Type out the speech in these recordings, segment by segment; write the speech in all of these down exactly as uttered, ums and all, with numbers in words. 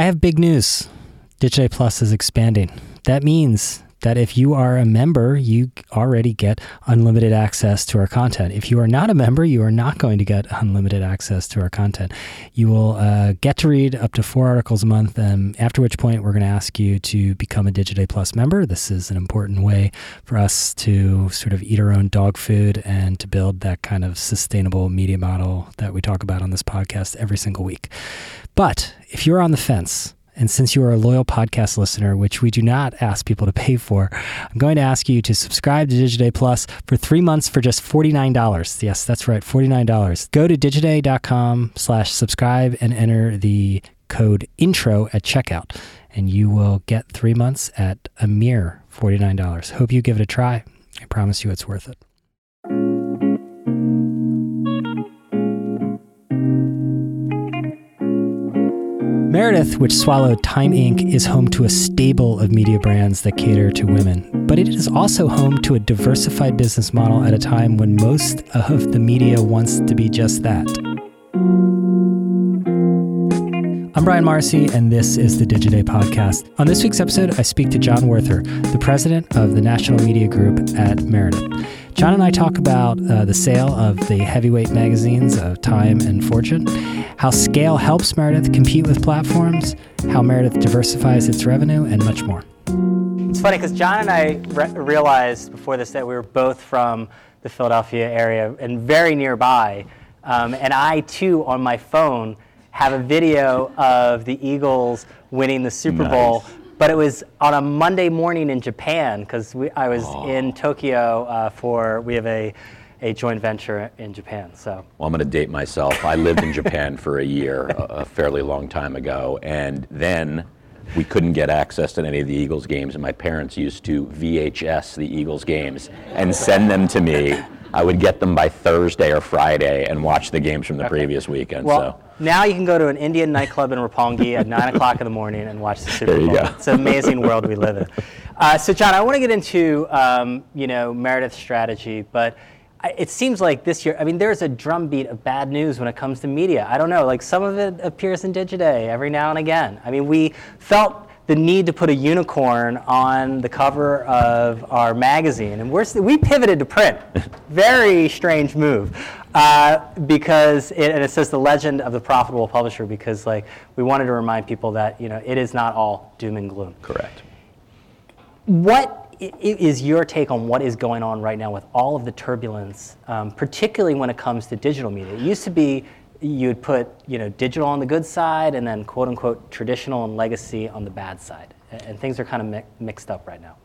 I have big news. Digiday Plus is expanding. That means that if you are a member, you already get unlimited access to our content. If you are not a member, you are not going to get unlimited access to our content. You will uh, get to read up to four articles a month, um, after which point we're going to ask you to become a Digiday Plus member. This is an important way for us to sort of eat our own dog food and to build that kind of sustainable media model that we talk about on this podcast every single week. But if you're on the fence, and since you are a loyal podcast listener, which we do not ask people to pay for, I'm going to ask you to subscribe to Digiday Plus for three months for just forty-nine dollars. Yes, that's right, forty-nine dollars. Go to digiday.com slash subscribe and enter the code intro at checkout, and you will get three months at a mere forty-nine dollars. Hope you give it a try. I promise you it's worth it. Meredith, which swallowed Time Incorporated, is home to a stable of media brands that cater to women. But it is also home to a diversified business model at a time when most of the media wants to be just that. I'm Brian Marcy, and this is the Digiday Podcast. On this week's episode, I speak to Jon Werther, the president of the National Media Group at Meredith. John and I talk about uh, the sale of the heavyweight magazines of Time and Fortune, how scale helps Meredith compete with platforms, how Meredith diversifies its revenue, and much more. It's funny because John and I re- realized before this that we were both from the Philadelphia area and very nearby. Um, and I, too, on my phone, have a video of the Eagles winning the Super nice. Bowl. But it was on a Monday morning in Japan because I was Aww. in Tokyo uh, for, we have a, a joint venture in Japan, so. Well, I'm gonna date myself. I lived in Japan for a year, a, a fairly long time ago, and then we couldn't get access to any of the Eagles games, and my parents used to V H S the Eagles games and send them to me. I would get them by Thursday or Friday and watch the games from the okay. previous weekend. Well, so. Now you can go to an Indian nightclub in Roppongi at nine o'clock in the morning and watch the Super Bowl. There you go. It's an amazing world we live in. Uh, so, John, I want to get into um, you know Meredith's strategy, but I, it seems like this year, I mean, there's a drumbeat of bad news when it comes to media. I don't know, like some of it appears in Digiday every now and again. I mean, we felt the need to put a unicorn on the cover of our magazine, and we're we pivoted to print. Very strange move, uh, because it, and it says the legend of the profitable publisher, because like we wanted to remind people that you know it is not all doom and gloom. Correct. What i- is your take on what is going on right now with all of the turbulence, um, particularly when it comes to digital media? It used to be you'd put, you know, digital on the good side and then quote unquote traditional and legacy on the bad side. And things are kind of mi- mixed up right now.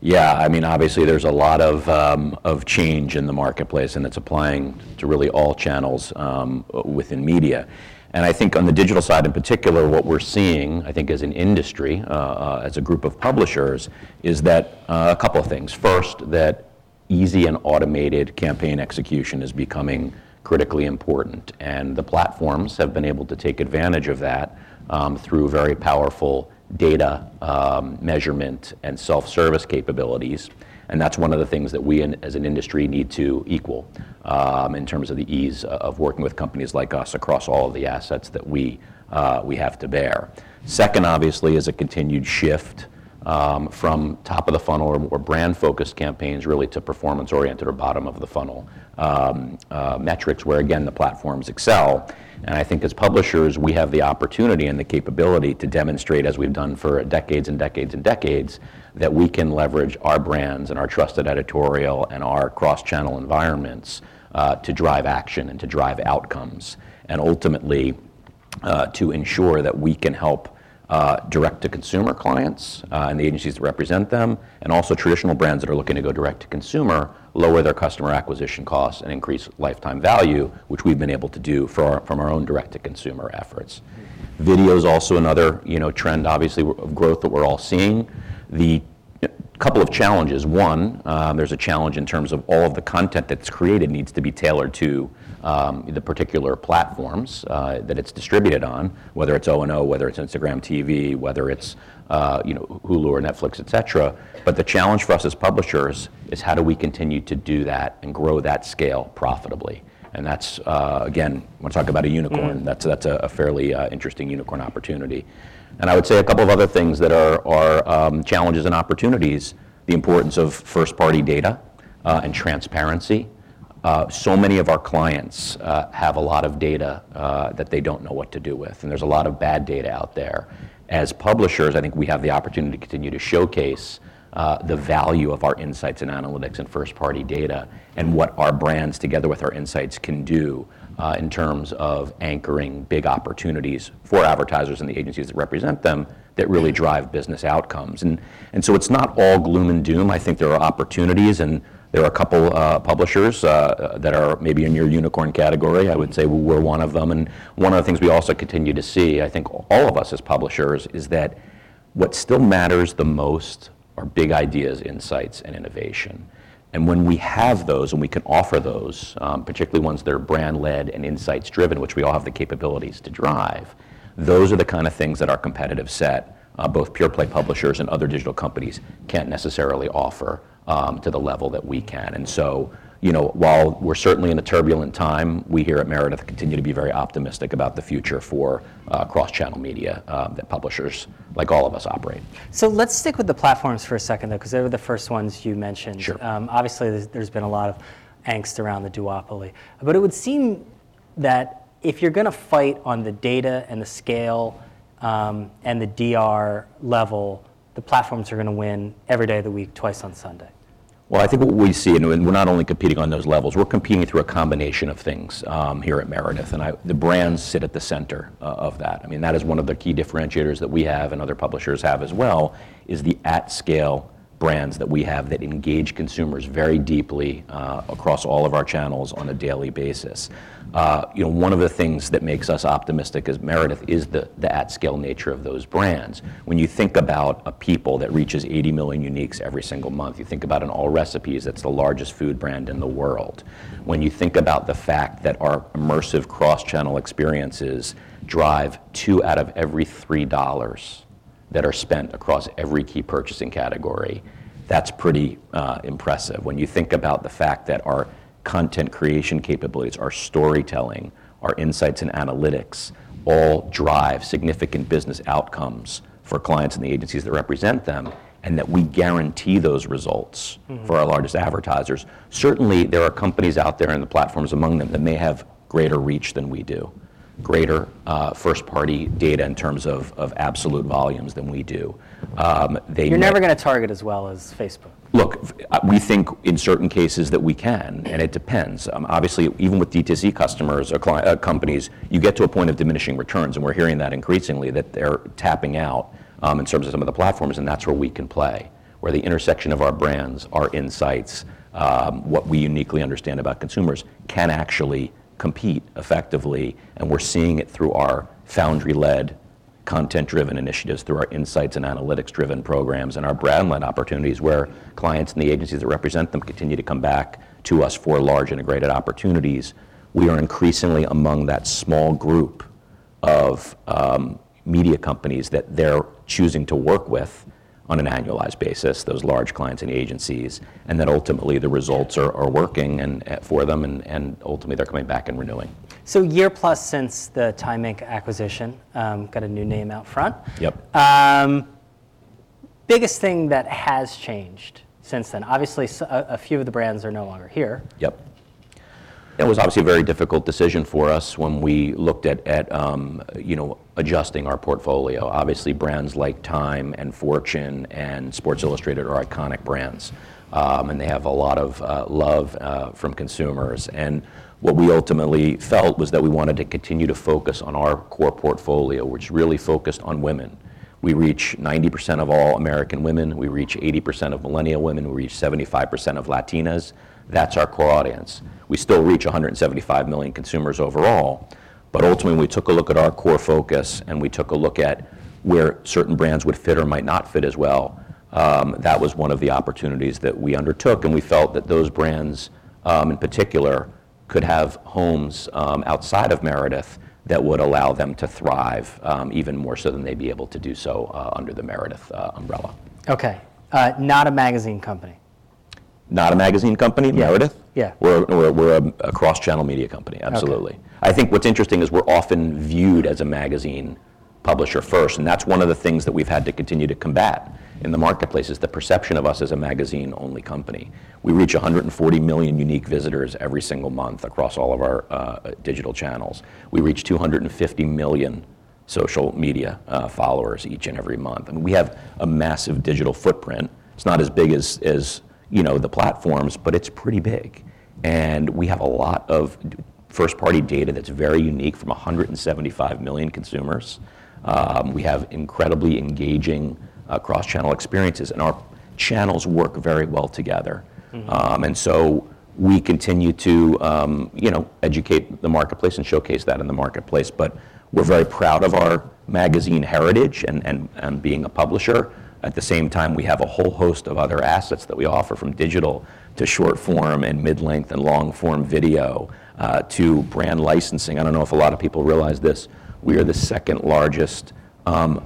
Yeah, I mean, obviously there's a lot of um, of change in the marketplace, and it's applying to really all channels um, within media. And I think on the digital side in particular, what we're seeing, I think as an industry, uh, uh, as a group of publishers, is that uh, a couple of things. First, that easy and automated campaign execution is becoming critically important, and the platforms have been able to take advantage of that um, through very powerful data um, measurement and self-service capabilities, and that's one of the things that we in, as an industry need to equal um, in terms of the ease of working with companies like us across all of the assets that we uh, we have to bear. Second, obviously, is a continued shift Um, from top of the funnel or, or brand-focused campaigns really to performance-oriented or bottom of the funnel um, uh, metrics where, again, the platforms excel. And I think as publishers, we have the opportunity and the capability to demonstrate, as we've done for decades and decades and decades, that we can leverage our brands and our trusted editorial and our cross-channel environments uh, to drive action and to drive outcomes, and ultimately uh, to ensure that we can help Uh, direct-to-consumer clients uh, and the agencies that represent them, and also traditional brands that are looking to go direct-to-consumer, lower their customer acquisition costs and increase lifetime value, which we've been able to do for our, from our own direct-to-consumer efforts. Video is also another you know, trend, obviously, of growth that we're all seeing. The couple of challenges. One, um, there's a challenge in terms of all of the content that's created needs to be tailored to Um, the particular platforms uh, that it's distributed on, whether it's O and O, whether it's Instagram T V, whether it's uh, you know Hulu or Netflix, et cetera. But the challenge for us as publishers is how do we continue to do that and grow that scale profitably? And that's, uh, again, when I talk about a unicorn, mm-hmm. that's that's a, a fairly uh, interesting unicorn opportunity. And I would say a couple of other things that are, are um, challenges and opportunities, the importance of first-party data uh, and transparency. Uh, so many of our clients uh, have a lot of data uh, that they don't know what to do with, and there's a lot of bad data out there. As publishers, I think we have the opportunity to continue to showcase uh, the value of our insights and analytics and first-party data, and what our brands together with our insights can do uh, in terms of anchoring big opportunities for advertisers and the agencies that represent them that really drive business outcomes. And, and so it's not all gloom and doom. I think there are opportunities, and there are a couple uh, publishers uh, that are maybe in your unicorn category. I would say we're one of them. And one of the things we also continue to see, I think all of us as publishers, is that what still matters the most are big ideas, insights, and innovation. And when we have those and we can offer those, um, particularly ones that are brand-led and insights-driven, which we all have the capabilities to drive, those are the kind of things that our competitive set, uh, both pure play publishers and other digital companies, can't necessarily offer Um, to the level that we can. And so, you know, while we're certainly in a turbulent time, we here at Meredith continue to be very optimistic about the future for uh, cross-channel media uh, that publishers, like all of us, operate. So let's stick with the platforms for a second, though, because they were the first ones you mentioned. Sure. Um, obviously, there's, there's been a lot of angst around the duopoly. But it would seem that if you're going to fight on the data and the scale um, and the D R level, the platforms are going to win every day of the week, twice on Sunday. Well, I think what we see, and we're not only competing on those levels, we're competing through a combination of things um, here at Meredith, and I, the brands sit at the center uh, of that. I mean, that is one of the key differentiators that we have and other publishers have as well, is the at-scale brands that we have that engage consumers very deeply uh, across all of our channels on a daily basis. Uh, you know, one of the things that makes us optimistic as Meredith is the, the at-scale nature of those brands. When you think about a People that reaches eighty million uniques every single month, you think about an All Recipes that's the largest food brand in the world. When you think about the fact that our immersive cross-channel experiences drive two out of every three dollars that are spent across every key purchasing category, that's pretty uh, impressive. When you think about the fact that our content creation capabilities, our storytelling, our insights and analytics all drive significant business outcomes for clients and the agencies that represent them, and that we guarantee those results mm-hmm. for our largest advertisers. Certainly there are companies out there and the platforms among them that may have greater reach than we do, greater uh, first-party data in terms of, of absolute volumes than we do. Um, they You're never going to target as well as Facebook. Look, we think in certain cases that we can, and it depends. Um, obviously, even with D T C customers or client, uh, companies, you get to a point of diminishing returns, and we're hearing that increasingly, that they're tapping out um, in terms of some of the platforms, and that's where we can play, where the intersection of our brands, our insights, um, what we uniquely understand about consumers can actually compete effectively, and we're seeing it through our foundry-led, content-driven initiatives, through our insights and analytics-driven programs, and our brand-led opportunities where clients and the agencies that represent them continue to come back to us for large integrated opportunities. We are increasingly among that small group of um, media companies that they're choosing to work with on an annualized basis, those large clients and agencies, and that ultimately the results are, are working and uh, for them, and, and ultimately they're coming back and renewing. So year plus since the Time Incorporated acquisition, um, got a new name out front. Yep. Um, biggest thing that has changed since then, obviously a, a few of the brands are no longer here. Yep. That was obviously a very difficult decision for us when we looked at, at um, you know, adjusting our portfolio. Obviously, brands like Time and Fortune and Sports Illustrated are iconic brands, um, and they have a lot of uh, love uh, from consumers. And what we ultimately felt was that we wanted to continue to focus on our core portfolio, which really focused on women. We reach ninety percent of all American women. We reach eighty percent of millennial women. We reach seventy-five percent of Latinas. That's our core audience. We still reach one hundred seventy-five million consumers overall, but ultimately we took a look at our core focus and we took a look at where certain brands would fit or might not fit as well. Um, that was one of the opportunities that we undertook, and we felt that those brands um, in particular could have homes um, outside of Meredith that would allow them to thrive um, even more so than they'd be able to do so uh, under the Meredith uh, umbrella. Okay, uh, not a magazine company. not a magazine company, yeah. Meredith. Yeah. We're, we're, we're a, a cross-channel media company, absolutely. Okay. I think what's interesting is we're often viewed as a magazine publisher first, and that's one of the things that we've had to continue to combat in the marketplace is the perception of us as a magazine-only company. We reach one hundred forty million unique visitors every single month across all of our uh, digital channels. We reach two hundred fifty million social media uh, followers each and every month. I mean, we have a massive digital footprint. It's not as big as, as you know, the platforms, but it's pretty big. And we have a lot of first-party data that's very unique from one hundred seventy-five million consumers. Um, we have incredibly engaging uh, cross-channel experiences, and our channels work very well together. Mm-hmm. Um, and so we continue to, um, you know, educate the marketplace and showcase that in the marketplace. But we're very proud of our magazine heritage and, and, and being a publisher. At the same time, we have a whole host of other assets that we offer, from digital to short form and mid-length and long form video uh, to brand licensing. I don't know if a lot of people realize this. We are the second largest um,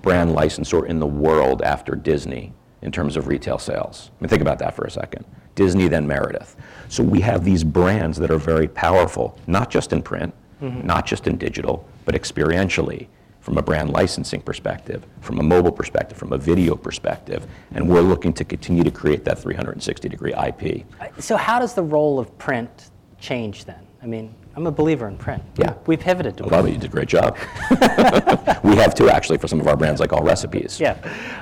brand licensor in the world after Disney in terms of retail sales. I mean, think about that for a second. Disney, then Meredith. So we have these brands that are very powerful, not just in print, mm-hmm. not just in digital, but experientially, from a brand licensing perspective, from a mobile perspective, from a video perspective, and we're looking to continue to create that three sixty degree I P. So how does the role of print change then? I mean, I'm a believer in print. Yeah. We pivoted to print. I love it. You did a great job. We have too, actually, for some of our brands, like All Recipes. Yeah,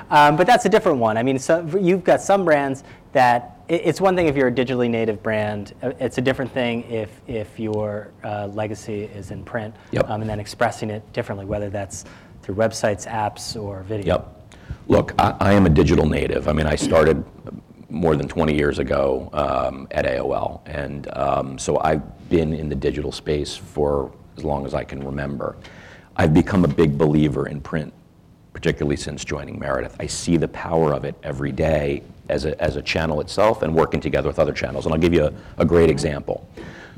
um, but that's a different one. I mean, so you've got some brands that, it's one thing if you're a digitally native brand. It's a different thing if if your uh, legacy is in print, yep. um, and then expressing it differently, whether that's through websites, apps, or video. Yep. Look, I, I am a digital native. I mean, I started more than twenty years ago um, at A O L, and um, so I've been in the digital space for as long as I can remember. I've become a big believer in print, particularly since joining Meredith. I see the power of it every day as a, as a channel itself and working together with other channels. And I'll give you a, a great example.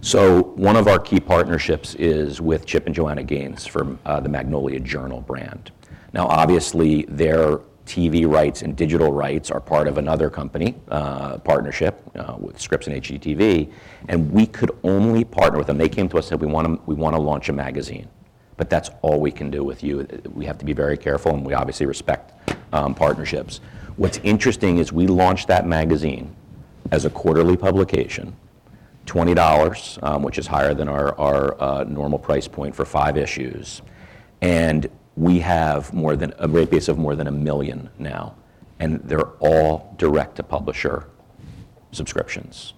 So one of our key partnerships is with Chip and Joanna Gaines from uh, the Magnolia Journal brand. Now, obviously, their T V rights and digital rights are part of another company uh, partnership uh, with Scripps and H G T V, and we could only partner with them. They came to us and said, we want to, we want to launch a magazine, but that's all we can do with you. We have to be very careful, and we obviously respect um, partnerships. What's interesting is we launched that magazine as a quarterly publication, twenty dollars, um, which is higher than our, our uh, normal price point for five issues. And we have more than a rate base of more than a million now, and they're all direct-to-publisher subscriptions.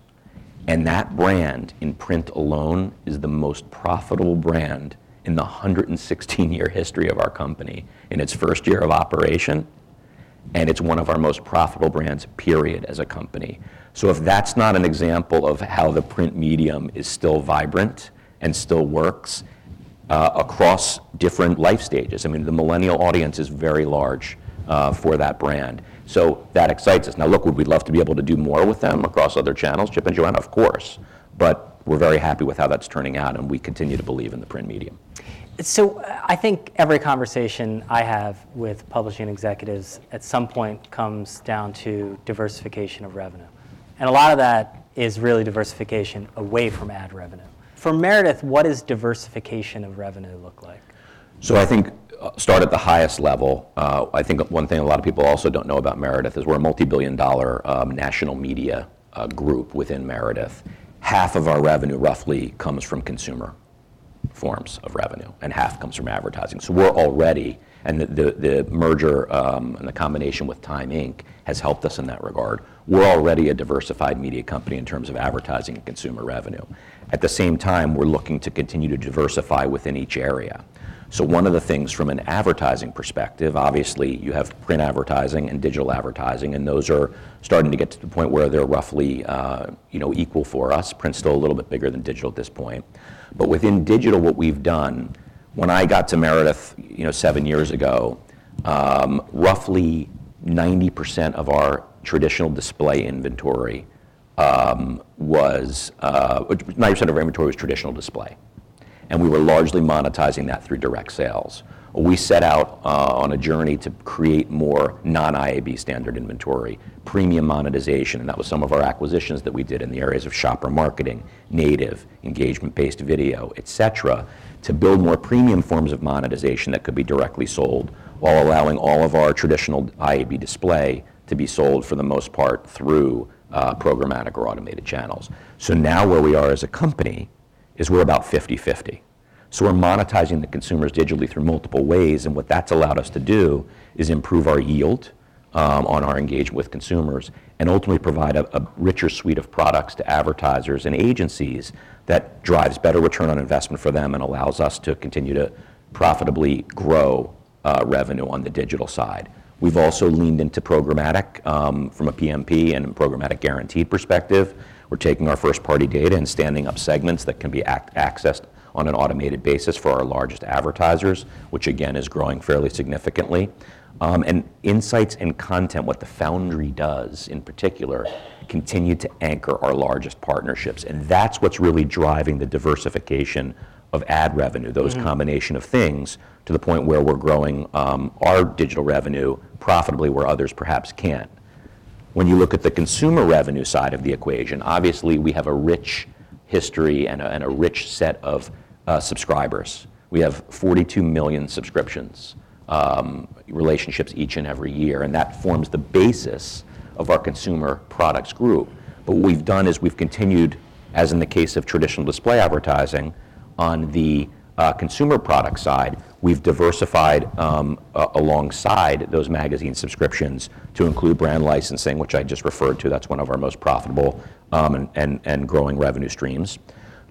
And that brand, in print alone, is the most profitable brand in the one hundred sixteen year history of our company, in its first year of operation, and it's one of our most profitable brands, period, as a company. So if that's not an example of how the print medium is still vibrant and still works uh, across different life stages, I mean, the millennial audience is very large uh, for that brand. So that excites us. Now look, would we love to be able to do more with them across other channels? Chip and Joanna, of course, but we're very happy with how that's turning out, and we continue to believe in the print medium. So I think every conversation I have with publishing executives at some point comes down to diversification of revenue. And a lot of that is really diversification away from ad revenue. For Meredith, what does diversification of revenue look like? So I think, uh, start at the highest level. Uh, I think one thing a lot of people also don't know about Meredith is we're a multi-billion dollar um, national media uh, group within Meredith. Half of our revenue, roughly, comes from consumer forms of revenue, and half comes from advertising. So we're already, and the, the, the merger um, and the combination with Time Incorporated has helped us in that regard. We're already a diversified media company in terms of advertising and consumer revenue. At the same time, we're looking to continue to diversify within each area. So one of the things from an advertising perspective, obviously you have print advertising and digital advertising, and those are starting to get to the point where they're roughly uh, you know, equal for us. Print's still a little bit bigger than digital at this point. But within digital, what we've done, when I got to Meredith you know, seven years ago, um, roughly ninety percent of our traditional display inventory um, was, uh, ninety percent of our inventory was traditional display. And we were largely monetizing that through direct sales. we set out uh, on a journey to create more non-I A B standard inventory, premium monetization, and that was some of our acquisitions that we did in the areas of shopper marketing, native, engagement-based video, et cetera, to build more premium forms of monetization that could be directly sold while allowing all of our traditional I A B display to be sold for the most part through uh, programmatic or automated channels. So now where we are as a company is we're about fifty-fifty. So we're monetizing the consumers digitally through multiple ways, and what that's allowed us to do is improve our yield um, on our engagement with consumers and ultimately provide a, a richer suite of products to advertisers and agencies that drives better return on investment for them and allows us to continue to profitably grow uh, revenue on the digital side. We've also leaned into programmatic um, from a P M P and programmatic guaranteed perspective. We're taking our first-party data and standing up segments that can be act- accessed on an automated basis for our largest advertisers, which again is growing fairly significantly. Um, and insights and content, what the Foundry does in particular, continue to anchor our largest partnerships. And that's what's really driving the diversification of ad revenue, those mm-hmm. combination of things, to the point where we're growing um, our digital revenue profitably where others perhaps can't. When you look at the consumer revenue side of the equation, obviously we have a rich history and a, and a rich set of uh, subscribers. We have forty-two million subscriptions, um, relationships each and every year, and that forms the basis of our consumer products group. But what we've done is we've continued, as in the case of traditional display advertising, on the uh, consumer product side, we've diversified um, uh, alongside those magazine subscriptions to include brand licensing, which I just referred to. That's one of our most profitable um, and, and, and growing revenue streams.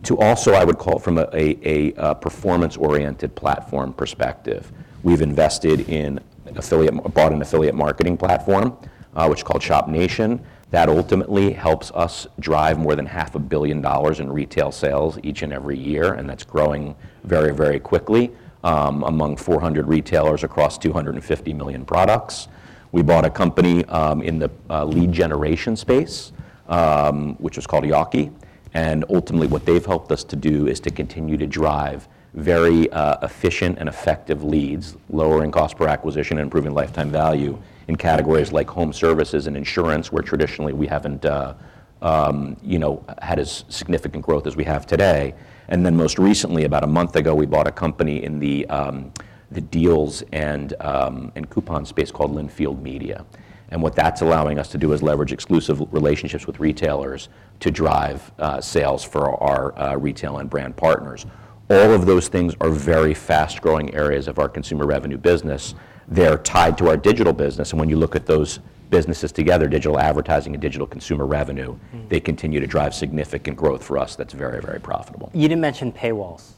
To also, I would call it from a, a, a performance-oriented platform perspective. We've invested in affiliate, bought an affiliate marketing platform, uh, which is called Shop Nation. That ultimately helps us drive more than half a billion dollars in retail sales each and every year, and that's growing very, very quickly um, among four hundred retailers across two hundred fifty million products. We bought a company um, in the uh, lead generation space, um, which was called Yaki, and ultimately what they've helped us to do is to continue to drive very uh, efficient and effective leads, lowering cost per acquisition and improving lifetime value in categories like home services and insurance, where traditionally we haven't uh, um, you know, had as significant growth as we have today. And then most recently, about a month ago, we bought a company in the, um, the deals and, um, and coupon space called Linfield Media. And what that's allowing us to do is leverage exclusive relationships with retailers to drive uh, sales for our uh, retail and brand partners. All of those things are very fast-growing areas of our consumer revenue business. They're tied to our digital business, and when you look at those businesses together, digital advertising and digital consumer revenue, mm-hmm. they continue to drive significant growth for us that's very, very profitable. You didn't mention paywalls.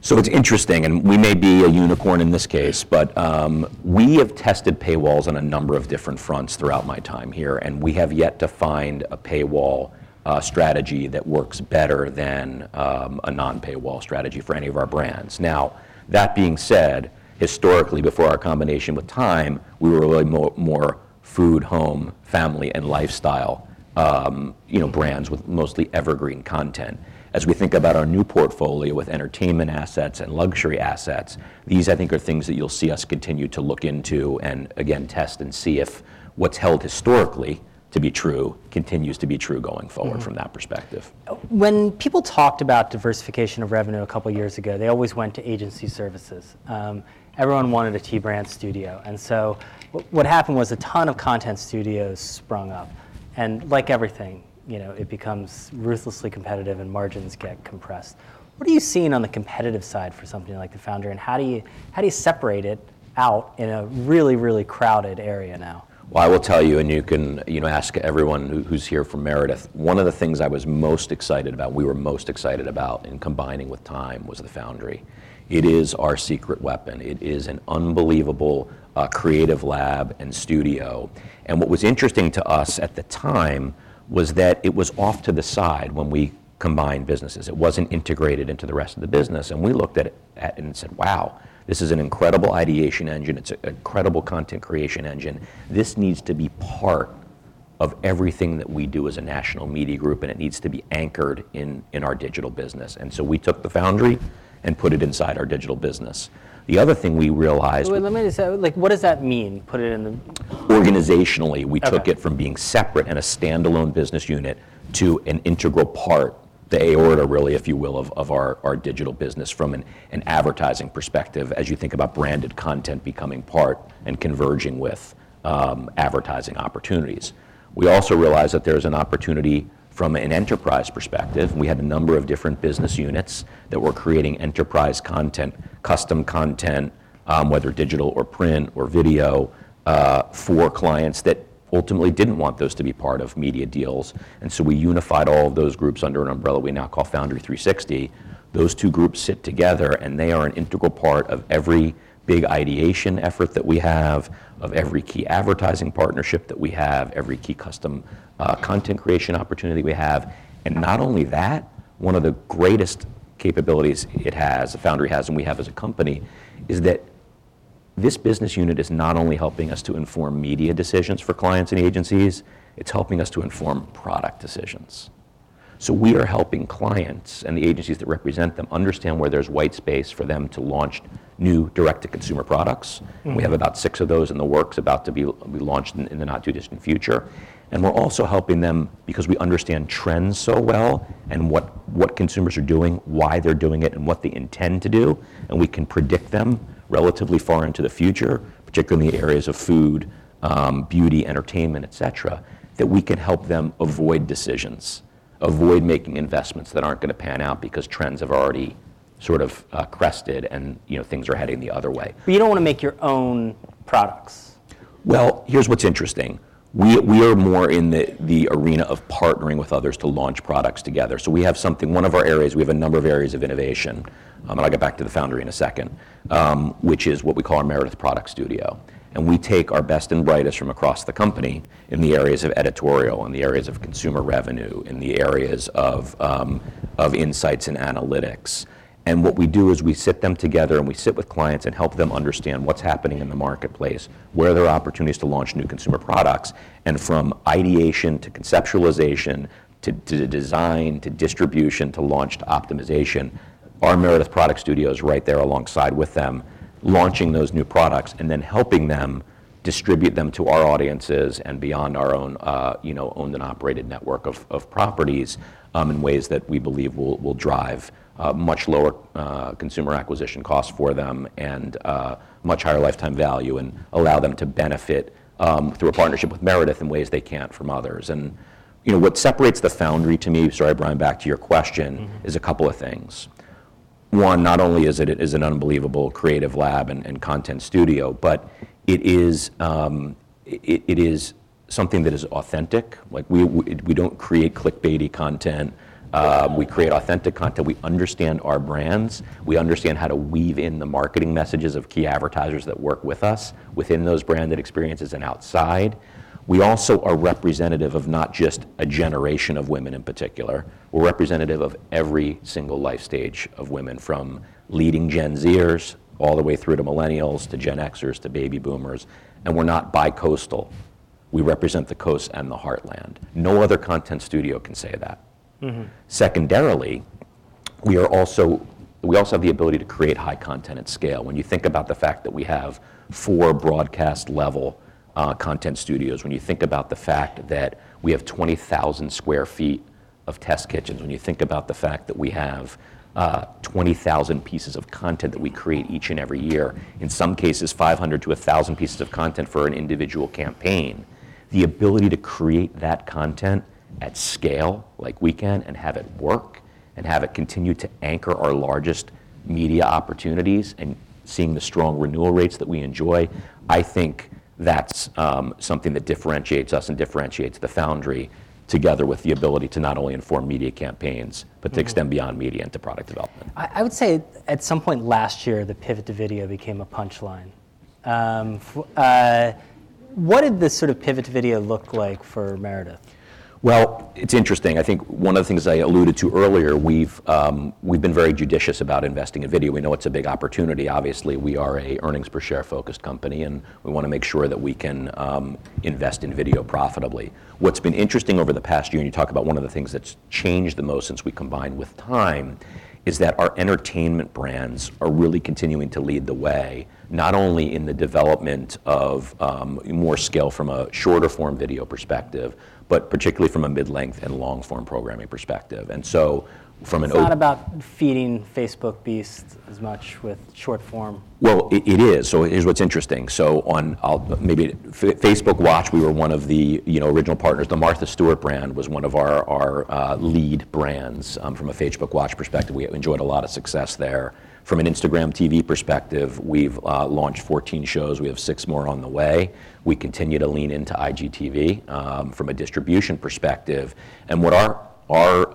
So it's interesting, and we may be a unicorn in this case, but um, we have tested paywalls on a number of different fronts throughout my time here, and we have yet to find a paywall Uh, strategy that works better than um, a non-paywall strategy for any of our brands. Now, that being said, historically, before our combination with Time, we were really more, more food, home, family, and lifestyle, um, you know, brands with mostly evergreen content. As we think about our new portfolio with entertainment assets and luxury assets, these, I think, are things that you'll see us continue to look into and, again, test and see if what's held historically to be true, continues to be true going forward mm-hmm. from that perspective. When people talked about diversification of revenue a couple years ago, they always went to agency services. Um, everyone wanted a T-brand studio. And so w- what happened was a ton of content studios sprung up. And like everything, you know, it becomes ruthlessly competitive and margins get compressed. What are you seeing on the competitive side for something like the Foundry, and how do you, how do you separate it out in a really, really crowded area now? Well, I will tell you, and you can you know, ask everyone who, who's here from Meredith, one of the things I was most excited about, we were most excited about in combining with Time was the Foundry. It is our secret weapon. It is an unbelievable uh, creative lab and studio. And what was interesting to us at the time was that it was off to the side when we combined businesses. It wasn't integrated into the rest of the business. And we looked at it at, and said, wow. This is an incredible ideation engine. It's an incredible content creation engine. This needs to be part of everything that we do as a national media group, and it needs to be anchored in, in our digital business. And so we took the Foundry and put it inside our digital business. The other thing we realized... Wait, let me just say, like, what does that mean, put it in the... Organizationally, we okay. took it from being separate and a standalone business unit to an integral part, the aorta, really, if you will, of, of our, our digital business from an, an advertising perspective, as you think about branded content becoming part and converging with um, advertising opportunities. We also realized that there's an opportunity from an enterprise perspective. We had a number of different business units that were creating enterprise content, custom content, um, whether digital or print or video, uh, for clients that ultimately didn't want those to be part of media deals. And so we unified all of those groups under an umbrella we now call Foundry three sixty. Those two groups sit together, and they are an integral part of every big ideation effort that we have, of every key advertising partnership that we have, every key custom uh, content creation opportunity we have. And not only that, one of the greatest capabilities it has, the Foundry has, and we have as a company, is that this business unit is not only helping us to inform media decisions for clients and agencies, it's helping us to inform product decisions. So we are helping clients and the agencies that represent them understand where there's white space for them to launch new direct-to-consumer products. Mm-hmm. We have about six of those in the works, about to be, be launched in, in the not-too-distant future. And we're also helping them because we understand trends so well and what, what consumers are doing, why they're doing it, and what they intend to do. And we can predict them relatively far into the future, particularly in the areas of food, um, beauty, entertainment, et cetera, that we can help them avoid decisions. Avoid making investments that aren't going to pan out because trends have already sort of uh, crested, and you know things are heading the other way. But you don't want to make your own products. Well, here's what's interesting. We we are more in the, the arena of partnering with others to launch products together. So we have something, one of our areas, we have a number of areas of innovation, um, and I'll get back to the Foundry in a second, um, which is what we call our Meredith Product Studio. And we take our best and brightest from across the company in the areas of editorial, in the areas of consumer revenue, in the areas of um, of insights and analytics. And what we do is we sit them together and we sit with clients and help them understand what's happening in the marketplace, where there are opportunities to launch new consumer products, and from ideation to conceptualization to, to design to distribution to launch to optimization, our Meredith Product Studio is right there alongside with them, launching those new products and then helping them distribute them to our audiences and beyond our own, uh, you know, owned and operated network of, of properties um, in ways that we believe will, will drive uh, much lower uh, consumer acquisition costs for them and uh, much higher lifetime value and allow them to benefit um, through a partnership with Meredith in ways they can't from others. And you know what separates the Foundry to me, sorry Brian, back to your question, mm-hmm. is a couple of things. One, not only is it, it is an unbelievable creative lab and, and content studio, but it is um, it, it is something that is authentic. Like we we, we don't create clickbaity content. Uh, we create authentic content. We understand our brands. We understand how to weave in the marketing messages of key advertisers that work with us within those branded experiences and outside. We also are representative of not just a generation of women in particular. We're representative of every single life stage of women, from leading Gen Zers all the way through to millennials, to Gen Xers, to baby boomers. And we're not bi-coastal. We represent the coast and the heartland. No other content studio can say that. Mm-hmm. Secondarily, we are also we also have the ability to create high content at scale. When you think about the fact that we have four broadcast level Uh, content studios, when you think about the fact that we have twenty thousand square feet of test kitchens, when you think about the fact that we have uh, twenty thousand pieces of content that we create each and every year, in some cases five hundred to one thousand pieces of content for an individual campaign, the ability to create that content at scale like we can and have it work and have it continue to anchor our largest media opportunities and seeing the strong renewal rates that we enjoy, I think that's um, something that differentiates us and differentiates the Foundry, together with the ability to not only inform media campaigns, but to mm-hmm. extend beyond media into product development. I, I would say at some point last year, the pivot to video became a punchline. Um, uh, what did this sort of pivot to video look like for Meredith? Well, it's interesting. I think one of the things I alluded to earlier, we've um, we've been very judicious about investing in video. We know it's a big opportunity. Obviously, we are a earnings per share focused company, and we want to make sure that we can um, invest in video profitably. What's been interesting over the past year, and you talk about one of the things that's changed the most since we combined with Time, is that our entertainment brands are really continuing to lead the way, not only in the development of um, more scale from a shorter form video perspective, but particularly from a mid-length and long-form programming perspective. And so from it's an... It's not o- about feeding Facebook beasts as much with short form. Well, it, it is. So here's what's interesting. So on I'll, maybe F- Facebook Watch, we were one of the you know original partners. The Martha Stewart brand was one of our, our uh, lead brands um, from a Facebook Watch perspective. We enjoyed a lot of success there. From an Instagram T V perspective, we've uh, launched fourteen shows. We have six more on the way. We continue to lean into I G T V um, from a distribution perspective. And what our our uh,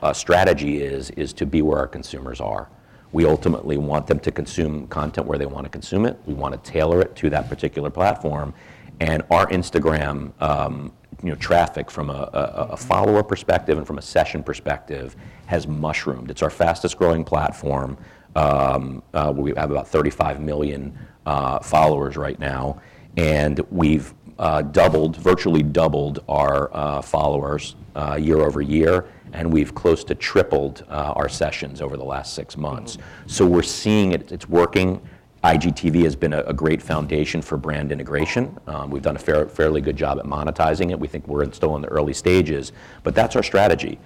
uh, strategy is, is to be where our consumers are. We ultimately want them to consume content where they want to consume it. We want to tailor it to that particular platform. And our Instagram um, you know, traffic from a, a, a follower perspective and from a session perspective has mushroomed. It's our fastest growing platform. Um, uh, we have about thirty-five million uh, followers right now, and we've uh, doubled, virtually doubled our uh, followers uh, year over year, and we've close to tripled uh, our sessions over the last six months. Mm-hmm. So we're seeing it, it's working. I G T V has been a, a great foundation for brand integration. Um, we've done a fair, fairly good job at monetizing it. We think we're still in the early stages, but that's our strategy.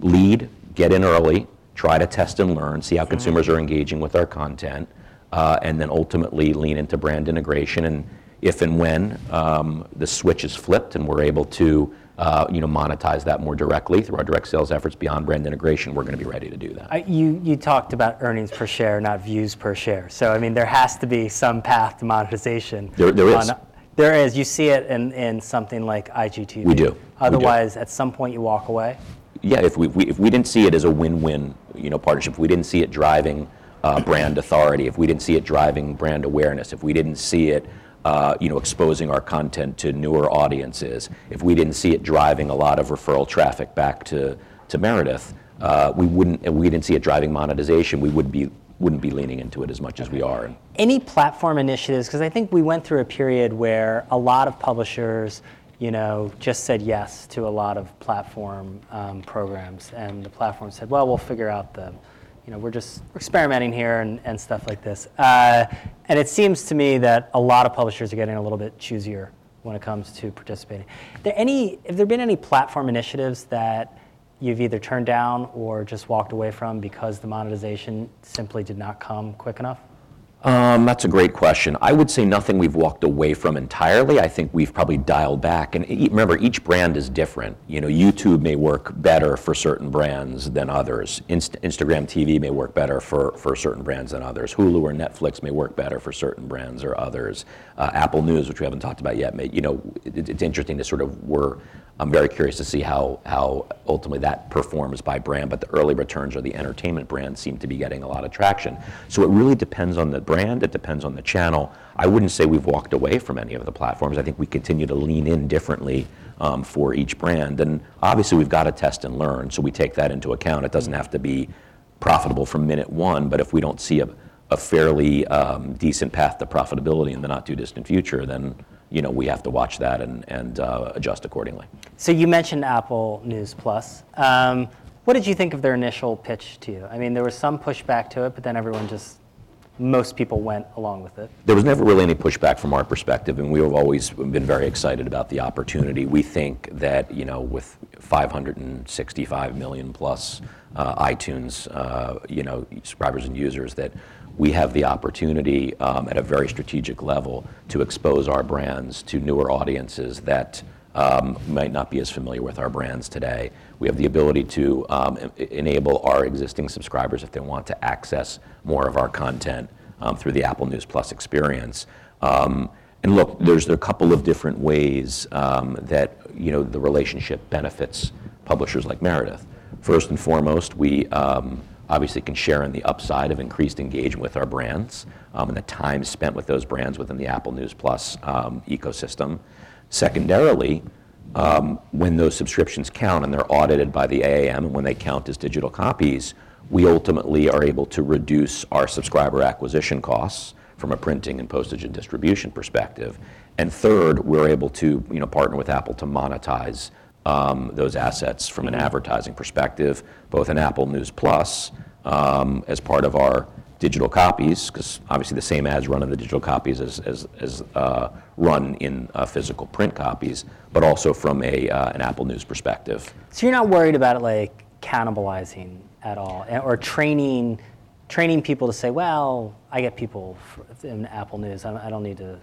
Lead, get in early, try to test and learn, see how consumers are engaging with our content, uh, and then ultimately lean into brand integration. And if and when um, the switch is flipped and we're able to uh, you know, monetize that more directly through our direct sales efforts beyond brand integration, we're going to be ready to do that. I, you, you talked about earnings per share, not views per share. So, I mean, there has to be some path to monetization. There, there is. There is. You see it in, in something like I G T V. We do. Otherwise, we do. At some point, you walk away. Yeah, if we, we if we didn't see it as a win-win, you know, partnership, if we didn't see it driving uh, brand authority, if we didn't see it driving brand awareness, if we didn't see it, uh, you know, exposing our content to newer audiences, if we didn't see it driving a lot of referral traffic back to to Meredith, uh, we wouldn't. If we didn't see it driving monetization, we would be wouldn't be leaning into it as much as we are. Any platform initiatives? Because I think we went through a period where a lot of publishers, you know, just said yes to a lot of platform um, programs, and the platform said, well, we'll figure out the, you know, we're just experimenting here and, and stuff like this. Uh, and it seems to me that a lot of publishers are getting a little bit choosier when it comes to participating. There any, have there been any platform initiatives that you've either turned down or just walked away from because the monetization simply did not come quick enough? Um, that's a great question. I would say nothing we've walked away from entirely. I think we've probably dialed back. And e- remember, each brand is different. You know, YouTube may work better for certain brands than others. Inst- Instagram T V may work better for, for certain brands than others. Hulu or Netflix may work better for certain brands or others. Uh, Apple News, which we haven't talked about yet, may, you know, it, it's interesting to sort of, we're, I'm very curious to see how, how ultimately that performs by brand, but the early returns or the entertainment brands seem to be getting a lot of traction. So it really depends on the brand, it depends on the channel. I wouldn't say we've walked away from any of the platforms. I think we continue to lean in differently um, for each brand. And obviously we've got to test and learn, so we take that into account. It doesn't have to be profitable from minute one, but if we don't see a, a fairly um, decent path to profitability in the not too distant future, then you know, we have to watch that and, and uh, adjust accordingly. So you mentioned Apple News+. Um, what did you think of their initial pitch to you? I mean, there was some pushback to it, but then everyone just, most people went along with it. There was never really any pushback from our perspective, and we have always been very excited about the opportunity. We think that, you know, with five hundred sixty-five million plus uh, iTunes, uh, you know, subscribers and users, that we have the opportunity um, at a very strategic level to expose our brands to newer audiences that um, might not be as familiar with our brands today. We have the ability to um, e- enable our existing subscribers, if they want, to access more of our content um, through the Apple News Plus experience. Um, and look, there's a couple of different ways um, that, you know, the relationship benefits publishers like Meredith. First and foremost, we um, obviously can share in the upside of increased engagement with our brands um, and the time spent with those brands within the Apple News Plus um, ecosystem. Secondarily, um, when those subscriptions count and they're audited by the A A M, and when they count as digital copies, we ultimately are able to reduce our subscriber acquisition costs from a printing and postage and distribution perspective. And third, we're able to, you know, partner with Apple to monetize Um, those assets from an advertising perspective, both in Apple News Plus um, as part of our digital copies, because obviously the same ads run in the digital copies as, as, as uh, run in uh, physical print copies, but also from a, uh, an Apple News perspective. So you're not worried about it like cannibalizing at all, or training training people to say, well, I get people in Apple News, I don't need to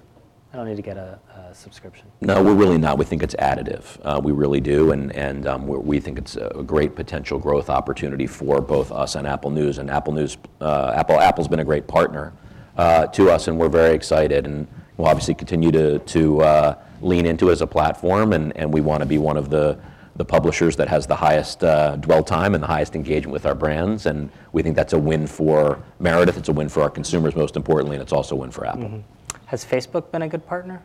I don't need to get a, a subscription. No, we're really not. We think it's additive. Uh, we really do, and and um, we're, we think it's a great potential growth opportunity for both us and Apple News. And Apple News, uh, Apple Apple's been a great partner uh, to us, and we're very excited. And we'll obviously continue to to uh, lean into it as a platform, and, and we want to be one of the the publishers that has the highest uh, dwell time and the highest engagement with our brands. And we think that's a win for Meredith. It's a win for our consumers, most importantly, and it's also a win for Apple. Mm-hmm. Has Facebook been a good partner?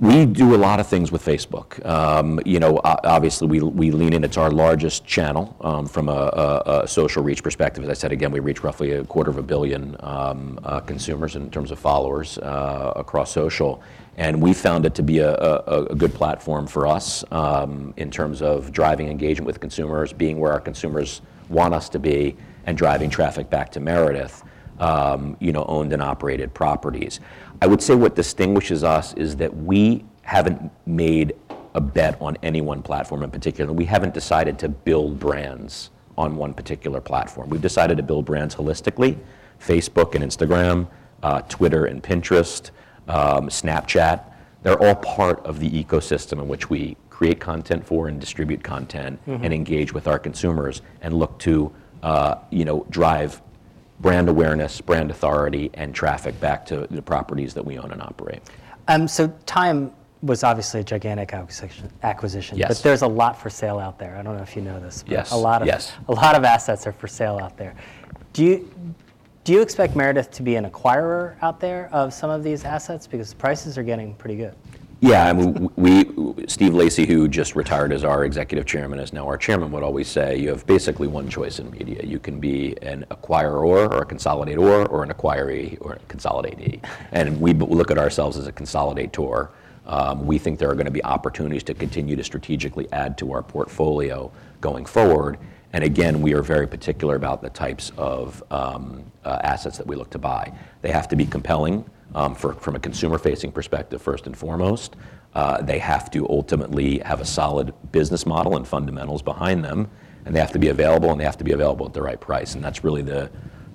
We do a lot of things with Facebook. Um, you know, obviously we we lean in. It's our largest channel um, from a, a, a social reach perspective. As I said again, we reach roughly a quarter of a billion um, uh, consumers in terms of followers uh, across social, and we found it to be a, a, a good platform for us um, in terms of driving engagement with consumers, being where our consumers want us to be, and driving traffic back to Meredith. Um, you know, owned and operated properties. I would say what distinguishes us is that we haven't made a bet on any one platform in particular. We haven't decided to build brands on one particular platform. We've decided to build brands holistically: Facebook and Instagram, uh, Twitter and Pinterest, um, Snapchat. They're all part of the ecosystem in which we create content for and distribute content, mm-hmm. and engage with our consumers and look to, uh, you know, drive brand awareness, brand authority, and traffic back to the properties that we own and operate. Um, so Time was obviously a gigantic acquisition, yes. But there's a lot for sale out there. I don't know if you know this, but yes. a lot of yes. a lot of assets are for sale out there. Do you do you expect Meredith to be an acquirer out there of some of these assets, because the prices are getting pretty good? Yeah, I mean, we, Steve Lacy, who just retired as our executive chairman, is now our chairman, would always say, you have basically one choice in media. You can be an acquirer or a consolidator, or an acquiree or a consolidatee. And we look at ourselves as a consolidator. Um, we think there are going to be opportunities to continue to strategically add to our portfolio going forward. And again, we are very particular about the types of um, uh, assets that we look to buy. They have to be compelling. Um, for, from a consumer-facing perspective, first and foremost. Uh, they have to ultimately have a solid business model and fundamentals behind them, and they have to be available, and they have to be available at the right price. And that's really the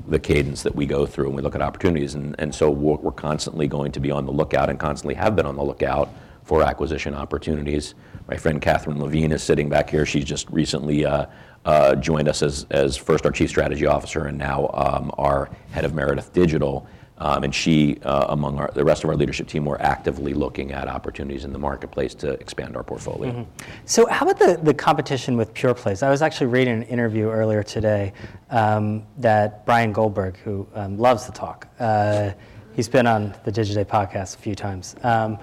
the cadence that we go through when we look at opportunities. And, and so we're, we're constantly going to be on the lookout, and constantly have been on the lookout for acquisition opportunities. My friend Catherine Levine is sitting back here. She's just recently uh, uh, joined us as, as first our Chief Strategy Officer, and now um, our head of Meredith Digital. Um, and she, uh, among our, the rest of our leadership team, were actively looking at opportunities in the marketplace to expand our portfolio. Mm-hmm. So how about the, the competition with pure plays? I was actually reading an interview earlier today um, that Brian Goldberg, who um, loves to talk, uh, he's been on the Digiday podcast a few times, um,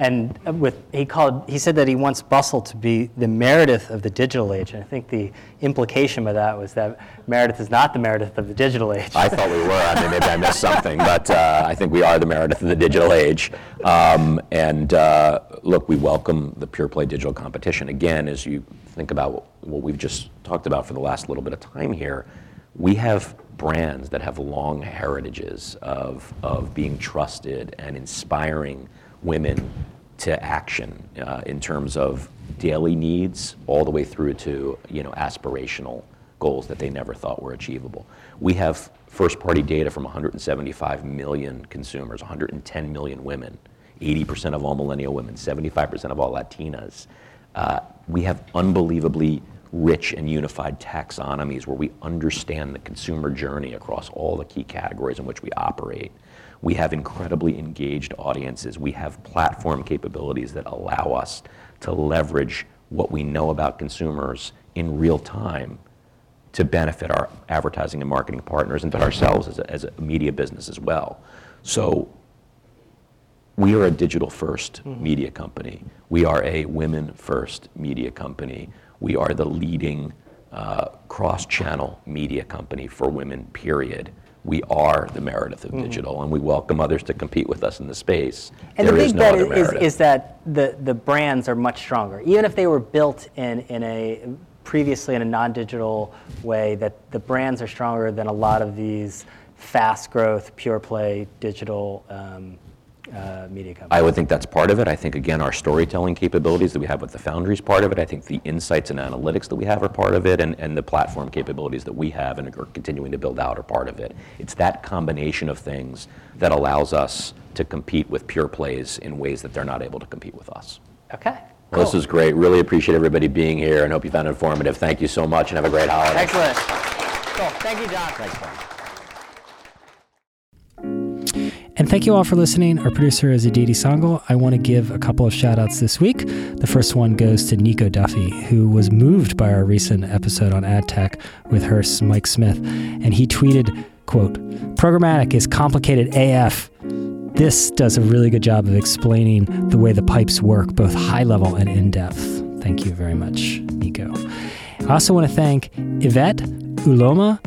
and with he called he said that he wants Bustle to be the Meredith of the digital age, and I think the implication by that was that Meredith is not the Meredith of the digital age. I thought we were. I mean, maybe I missed something, but uh, I think we are the Meredith of the digital age. Um, and uh, look, we welcome the pure play digital competition. Again, as you think about what we've just talked about for the last little bit of time here, we have brands that have long heritages of of being trusted and inspiring women to action uh, in terms of daily needs, all the way through to, you know, aspirational goals that they never thought were achievable. We have first-party data from one hundred seventy-five million consumers, one hundred ten million women, eighty percent of all millennial women, seventy-five percent of all Latinas. Uh, we have unbelievably rich and unified taxonomies where we understand the consumer journey across all the key categories in which we operate. We have incredibly engaged audiences. We have platform capabilities that allow us to leverage what we know about consumers in real time to benefit our advertising and marketing partners, and but ourselves as a, as a media business as well. So we are a digital-first mm-hmm. media company. We are a women-first media company. We are the leading uh, cross-channel media company for women, period. We are the Meredith of mm-hmm. digital, and we welcome others to compete with us in the space. And there the big is no bet is, is that the, the brands are much stronger. Even if they were built in, in a previously in a non-digital way, that the brands are stronger than a lot of these fast growth, pure play, digital um, uh, media companies. I would think that's part of it. I think, again, our storytelling capabilities that we have with the Foundry is part of it. I think the insights and analytics that we have are part of it, and, and the platform capabilities that we have and are continuing to build out are part of it. It's that combination of things that allows us to compete with pure plays in ways that they're not able to compete with us. Okay. Well, cool. This was great. Really appreciate everybody being here and hope you found it informative. Thank you so much and have a great holiday. Excellent. Cool. Thank you, Jon. Thanks, Brian. And thank you all for listening. Our producer is Aditi Sangal. I want to give a couple of shout outs this week. The first one goes to Nico Duffy, who was moved by our recent episode on ad tech with Hearst's Mike Smith. And he tweeted, quote, "Programmatic is complicated A F. This does a really good job of explaining the way the pipes work, both high level and in depth." Thank you very much, Nico. I also want to thank Yvette Uloma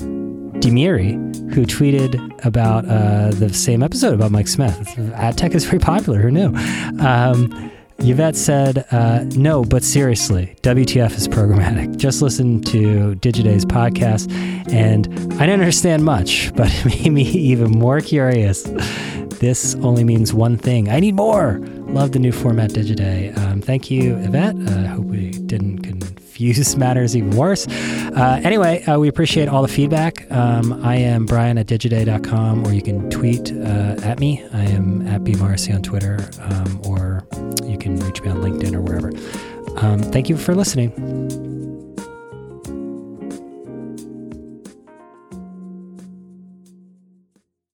Dimiri, who tweeted about uh, the same episode about Mike Smith. Ad tech is very popular, who knew? Um, Yvette said, uh, no, but seriously, W T F is programmatic. Just listen to Digiday's podcast, and I didn't understand much, but it made me even more curious. This only means one thing. I need more. Love the new format, Digiday. Um, thank you, Yvette. I uh, hope we didn't confuse matters even worse. Uh, anyway, uh, we appreciate all the feedback. Um, I am Brian at digiday dot com, or you can tweet uh, at me. I am at bmarcy on Twitter, um, or you can reach me on LinkedIn or wherever. Um, thank you for listening.